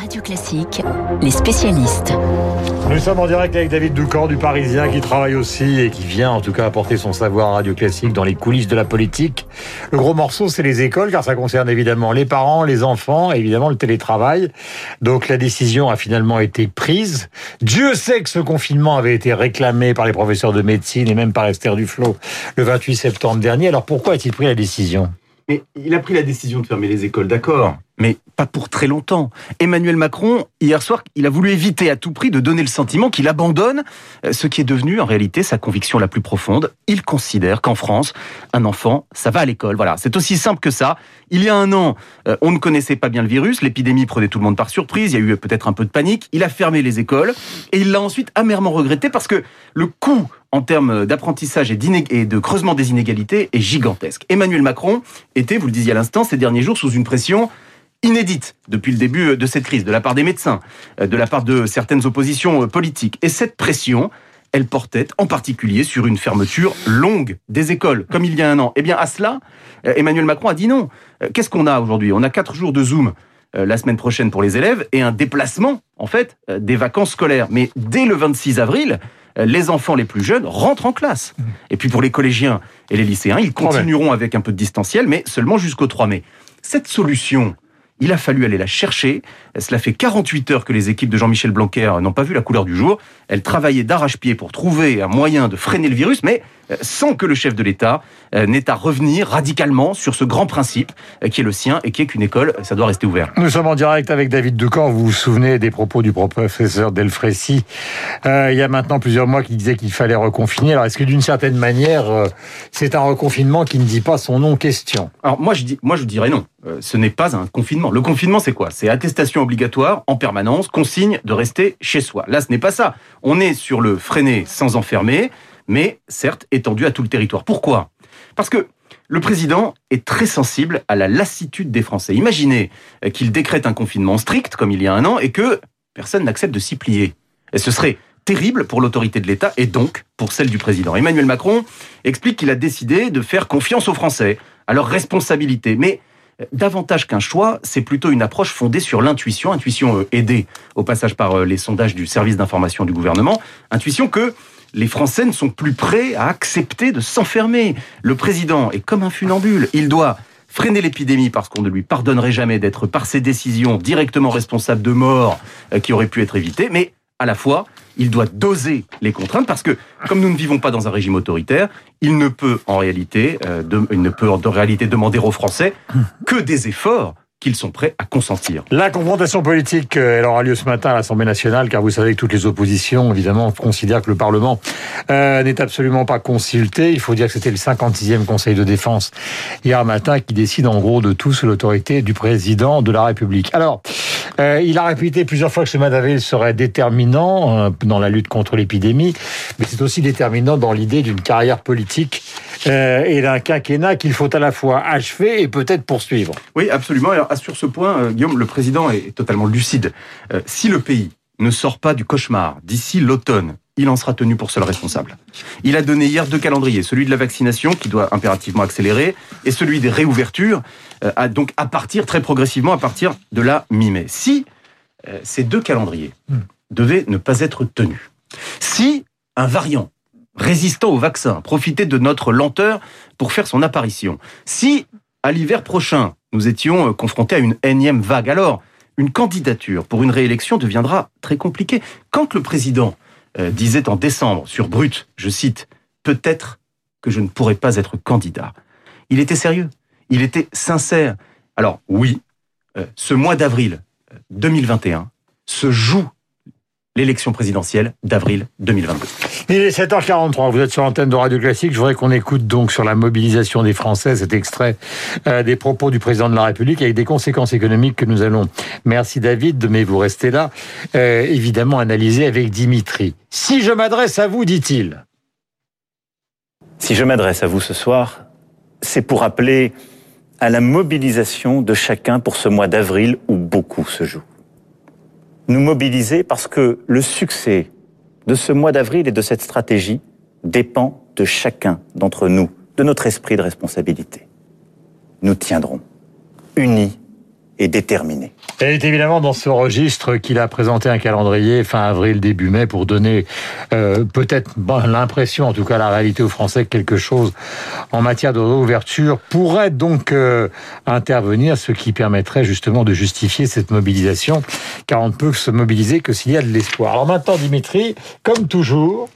Radio Classique, les spécialistes. Nous sommes en direct avec David Ducor du Parisien qui travaille aussi et qui vient en tout cas apporter son savoir à Radio Classique dans les coulisses de la politique. Le gros morceau, c'est les écoles, car ça concerne évidemment les parents, les enfants et évidemment le télétravail. Donc la décision a finalement été prise. Dieu sait que ce confinement avait été réclamé par les professeurs de médecine et même par Esther Duflo le 28 septembre dernier. Alors pourquoi a-t-il pris la décision ? Mais il a pris la décision de fermer les écoles, d'accord, mais pas pour très longtemps. Emmanuel Macron, hier soir, il a voulu éviter à tout prix de donner le sentiment qu'il abandonne ce qui est devenu en réalité sa conviction la plus profonde. Il considère qu'en France, un enfant, ça va à l'école. Voilà, c'est aussi simple que ça. Il y a un an, on ne connaissait pas bien le virus, l'épidémie prenait tout le monde par surprise, il y a eu peut-être un peu de panique, il a fermé les écoles et il l'a ensuite amèrement regretté parce que le coût en termes d'apprentissage et de creusement des inégalités est gigantesque. Emmanuel Macron était, vous le disiez à l'instant, ces derniers jours sous une pression inédite depuis le début de cette crise, de la part des médecins, de la part de certaines oppositions politiques. Et cette pression, elle portait en particulier sur une fermeture longue des écoles, comme il y a un an. Eh bien, à cela, Emmanuel Macron a dit non. Qu'est-ce qu'on a aujourd'hui ? On a 4 jours de Zoom la semaine prochaine pour les élèves et un déplacement, en fait, des vacances scolaires. Mais dès le 26 avril, les enfants les plus jeunes rentrent en classe. Et puis pour les collégiens et les lycéens, ils continueront avec un peu de distanciel, mais seulement jusqu'au 3 mai. Cette solution, il a fallu aller la chercher. Cela fait 48 heures que les équipes de Jean-Michel Blanquer n'ont pas vu la couleur du jour. Elles travaillaient d'arrache-pied pour trouver un moyen de freiner le virus, mais sans que le chef de l'État n'ait à revenir radicalement sur ce grand principe qui est le sien et qui est qu'une école, ça doit rester ouvert. Nous sommes en direct avec David Ducor. Vous vous souvenez des propos du professeur Delfraissy il y a maintenant plusieurs mois qui disait qu'il fallait reconfiner. Alors est-ce que d'une certaine manière, c'est un reconfinement qui ne dit pas son nom question ? Alors moi je dirais non. Ce n'est pas un confinement. Le confinement, c'est quoi ? C'est attestation obligatoire en permanence, consigne de rester chez soi. Là, ce n'est pas ça. On est sur le freiner sans enfermer, mais certes étendu à tout le territoire. Pourquoi ? Parce que le président est très sensible à la lassitude des Français. Imaginez qu'il décrète un confinement strict, comme il y a un an, et que personne n'accepte de s'y plier. Et ce serait terrible pour l'autorité de l'État et donc pour celle du président. Emmanuel Macron explique qu'il a décidé de faire confiance aux Français, à leurs responsabilités. Mais davantage qu'un choix, c'est plutôt une approche fondée sur l'intuition, intuition aidée au passage par les sondages du service d'information du gouvernement, intuition que les Français ne sont plus prêts à accepter de s'enfermer. Le président est comme un funambule. Il doit freiner l'épidémie parce qu'on ne lui pardonnerait jamais d'être par ses décisions directement responsable de morts qui auraient pu être évitées, mais à la fois, il doit doser les contraintes parce que, comme nous ne vivons pas dans un régime autoritaire, il ne peut en réalité demander aux Français que des efforts qu'ils sont prêts à consentir. La confrontation politique, elle aura lieu ce matin à l'Assemblée nationale, car vous savez que toutes les oppositions, évidemment, considèrent que le Parlement n'est absolument pas consulté. Il faut dire que c'était le 56e Conseil de défense hier matin qui décide en gros de tout sous l'autorité du président de la République. Alors, il a répété plusieurs fois que ce mois d'avril serait déterminant dans la lutte contre l'épidémie, mais c'est aussi déterminant dans l'idée d'une carrière politique et d'un quinquennat qu'il faut à la fois achever et peut-être poursuivre. Oui, absolument. Alors, sur ce point, Guillaume, le président est totalement lucide. Si le pays ne sort pas du cauchemar d'ici l'automne, il en sera tenu pour seul responsable. Il a donné hier 2 calendriers, celui de la vaccination qui doit impérativement accélérer et celui des réouvertures, donc à partir très progressivement à partir de la mi-mai. Si ces 2 calendriers devaient ne pas être tenus, si un variant résistant au vaccin profitait de notre lenteur pour faire son apparition, si à l'hiver prochain, nous étions confrontés à une énième vague. Alors, une candidature pour une réélection deviendra très compliquée. Quand le président disait en décembre sur Brut, je cite, « Peut-être que je ne pourrai pas être candidat », il était sérieux, il était sincère. Alors oui, ce mois d'avril 2021 se joue l'élection présidentielle d'avril 2022. Il est 7h43, vous êtes sur l'antenne de Radio Classique. Je voudrais qu'on écoute donc sur la mobilisation des Français cet extrait des propos du président de la République avec des conséquences économiques que nous allons, merci David, mais vous restez là, évidemment analyser avec Dimitri. Si je m'adresse à vous, dit-il. Si je m'adresse à vous ce soir, c'est pour appeler à la mobilisation de chacun pour ce mois d'avril où beaucoup se joue. Nous mobiliser parce que le succès de ce mois d'avril et de cette stratégie dépend de chacun d'entre nous, de notre esprit de responsabilité. Nous tiendrons, unis et déterminée. Elle est évidemment dans ce registre qu'il a présenté un calendrier fin avril, début mai pour donner peut-être l'impression, en tout cas la réalité aux Français, que quelque chose en matière de réouverture pourrait donc intervenir, ce qui permettrait justement de justifier cette mobilisation, car on ne peut se mobiliser que s'il y a de l'espoir. Alors maintenant, Dimitri, comme toujours,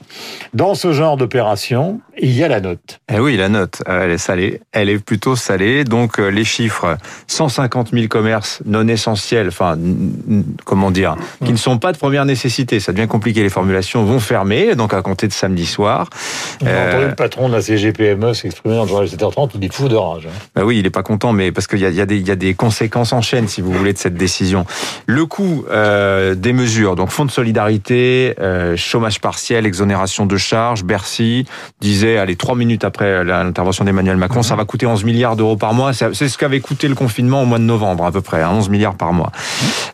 dans ce genre d'opération, il y a la note. Eh oui, la note, elle est salée, elle est plutôt salée, donc les chiffres, 150 000 commerces non essentiels, enfin, comment dire, qui ne sont pas de première nécessité. Ça devient compliqué, les formulations vont fermer, donc à compter de samedi soir. On a entendu le patron de la CGPME s'exprimer dans le journal de 7h30, il est fou de rage. Ben oui, il n'est pas content, mais parce qu'il y a des conséquences en chaîne, si vous voulez, de cette décision. Le coût des mesures, donc fonds de solidarité, chômage partiel, exonération de charges, Bercy disait, allez, 3 minutes après l'intervention d'Emmanuel Macron, ça va coûter 11 milliards d'euros par mois. C'est ce qu'avait coûté le confinement au mois de novembre, à peu près, hein, 11 milliards par mois.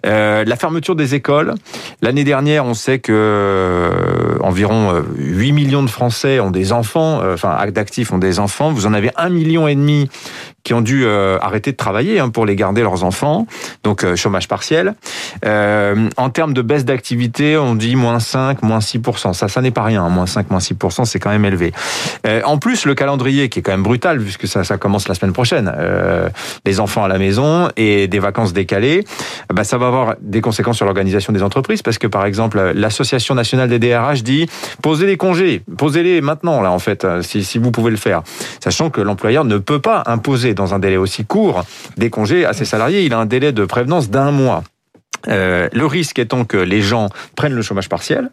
La fermeture des écoles. L'année dernière, on sait que environ 8 millions de Français ont des enfants, enfin d'actifs ont des enfants. Vous en avez 1,5 million qui ont dû arrêter de travailler pour les garder leurs enfants. Donc chômage partiel. En termes de baisse d'activité, on dit -5, -6%. Ça n'est pas rien. Hein. -5, -6%, c'est quand même élevé. En plus, le calendrier qui est quand même brutal puisque ça commence la semaine prochaine. Les enfants à la maison et des vacances décalées. Ben, ça va avoir des conséquences sur l'organisation des entreprises parce que, par exemple, l'Association nationale des DRH dit « Posez les congés, posez-les maintenant, là, en fait, si vous pouvez le faire. » Sachant que l'employeur ne peut pas imposer dans un délai aussi court des congés à ses salariés. Il a un délai de prévenance d'1 mois. Le risque étant que les gens prennent le chômage partiel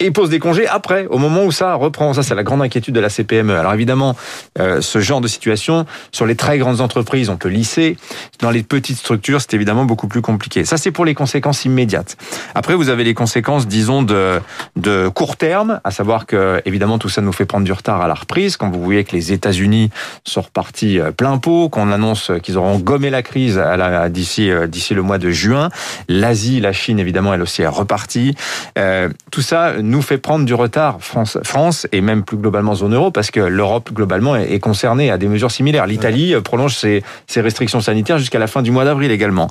et posent des congés après, au moment où ça reprend. Ça, c'est la grande inquiétude de la CPME. Alors évidemment, ce genre de situation, sur les très grandes entreprises, on peut lisser. Dans les petites structures, c'est évidemment beaucoup plus compliqué. Ça, c'est pour les conséquences immédiates. Après, vous avez les conséquences, disons, de court terme, à savoir que, évidemment, tout ça nous fait prendre du retard à la reprise. Quand vous voyez que les États-Unis sont repartis plein pot, qu'on annonce qu'ils auront gommé la crise d'ici le mois de juin, l'Asie, la Chine, évidemment, elle aussi est repartie. Tout ça nous fait prendre du retard, France et même plus globalement zone euro, parce que l'Europe, globalement, est concernée à des mesures similaires. L'Italie prolonge ses restrictions sanitaires jusqu'à la fin du mois d'avril également.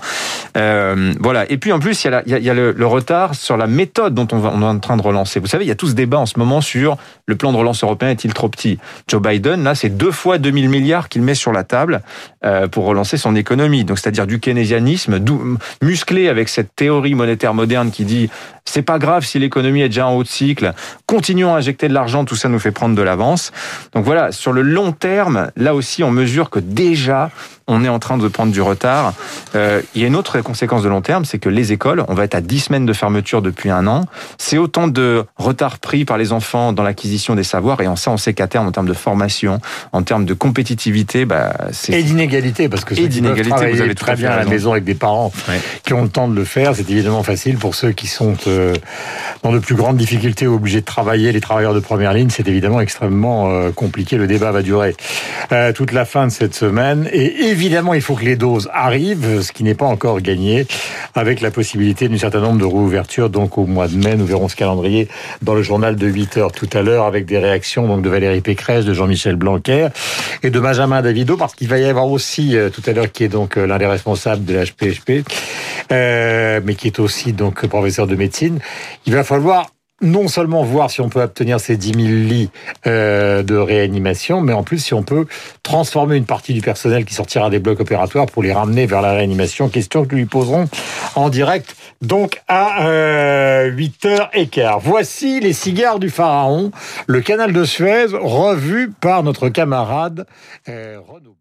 Voilà. Et puis, en plus, il y a le retard sur la méthode dont on est en train de relancer. Vous savez, il y a tout ce débat en ce moment sur le plan de relance européen est-il trop petit ? Joe Biden, là, c'est 2 fois 2 000 milliards qu'il met sur la table pour relancer son économie. Donc, c'est-à-dire du keynésianisme, musclé avec cette théorie monétaire moderne qui dit c'est pas grave si l'économie est déjà en haut de cycle, continuons à injecter de l'argent, tout ça nous fait prendre de l'avance. Donc voilà, sur le long terme, là aussi on mesure que déjà on est en train de prendre du retard. Il y a une autre conséquence de long terme, c'est que les écoles, on va être à 10 semaines de fermeture depuis 1 an. C'est autant de retard pris par les enfants dans l'acquisition des savoirs, et en ça on sait qu'à terme, en termes de formation, en termes de compétitivité, c'est... Et d'inégalité, parce que ceux qui peuvent travailler, vous avez très bien à la maison avec des parents qui ont le temps de le faire, c'est évidemment facile. Pour ceux qui sont dans de plus grandes difficultés, obligés de travailler, les travailleurs de première ligne, c'est évidemment extrêmement compliqué. Le débat va durer toute la fin de cette semaine, et évidemment, il faut que les doses arrivent, ce qui n'est pas encore gagné, avec la possibilité d'un certain nombre de réouvertures. Donc, au mois de mai, nous verrons ce calendrier dans le journal de 8h tout à l'heure, avec des réactions donc de Valérie Pécresse, de Jean-Michel Blanquer et de Benjamin Davidot, parce qu'il va y avoir aussi tout à l'heure, qui est donc l'un des responsables de l'HPHP, mais qui est aussi donc professeur de médecine. Il va falloir non seulement voir si on peut obtenir ces 10 000 lits de réanimation, mais en plus si on peut transformer une partie du personnel qui sortira des blocs opératoires pour les ramener vers la réanimation. Question que nous lui poserons en direct, donc à 8h15. Voici les cigares du pharaon, le canal de Suez, revu par notre camarade Renaud.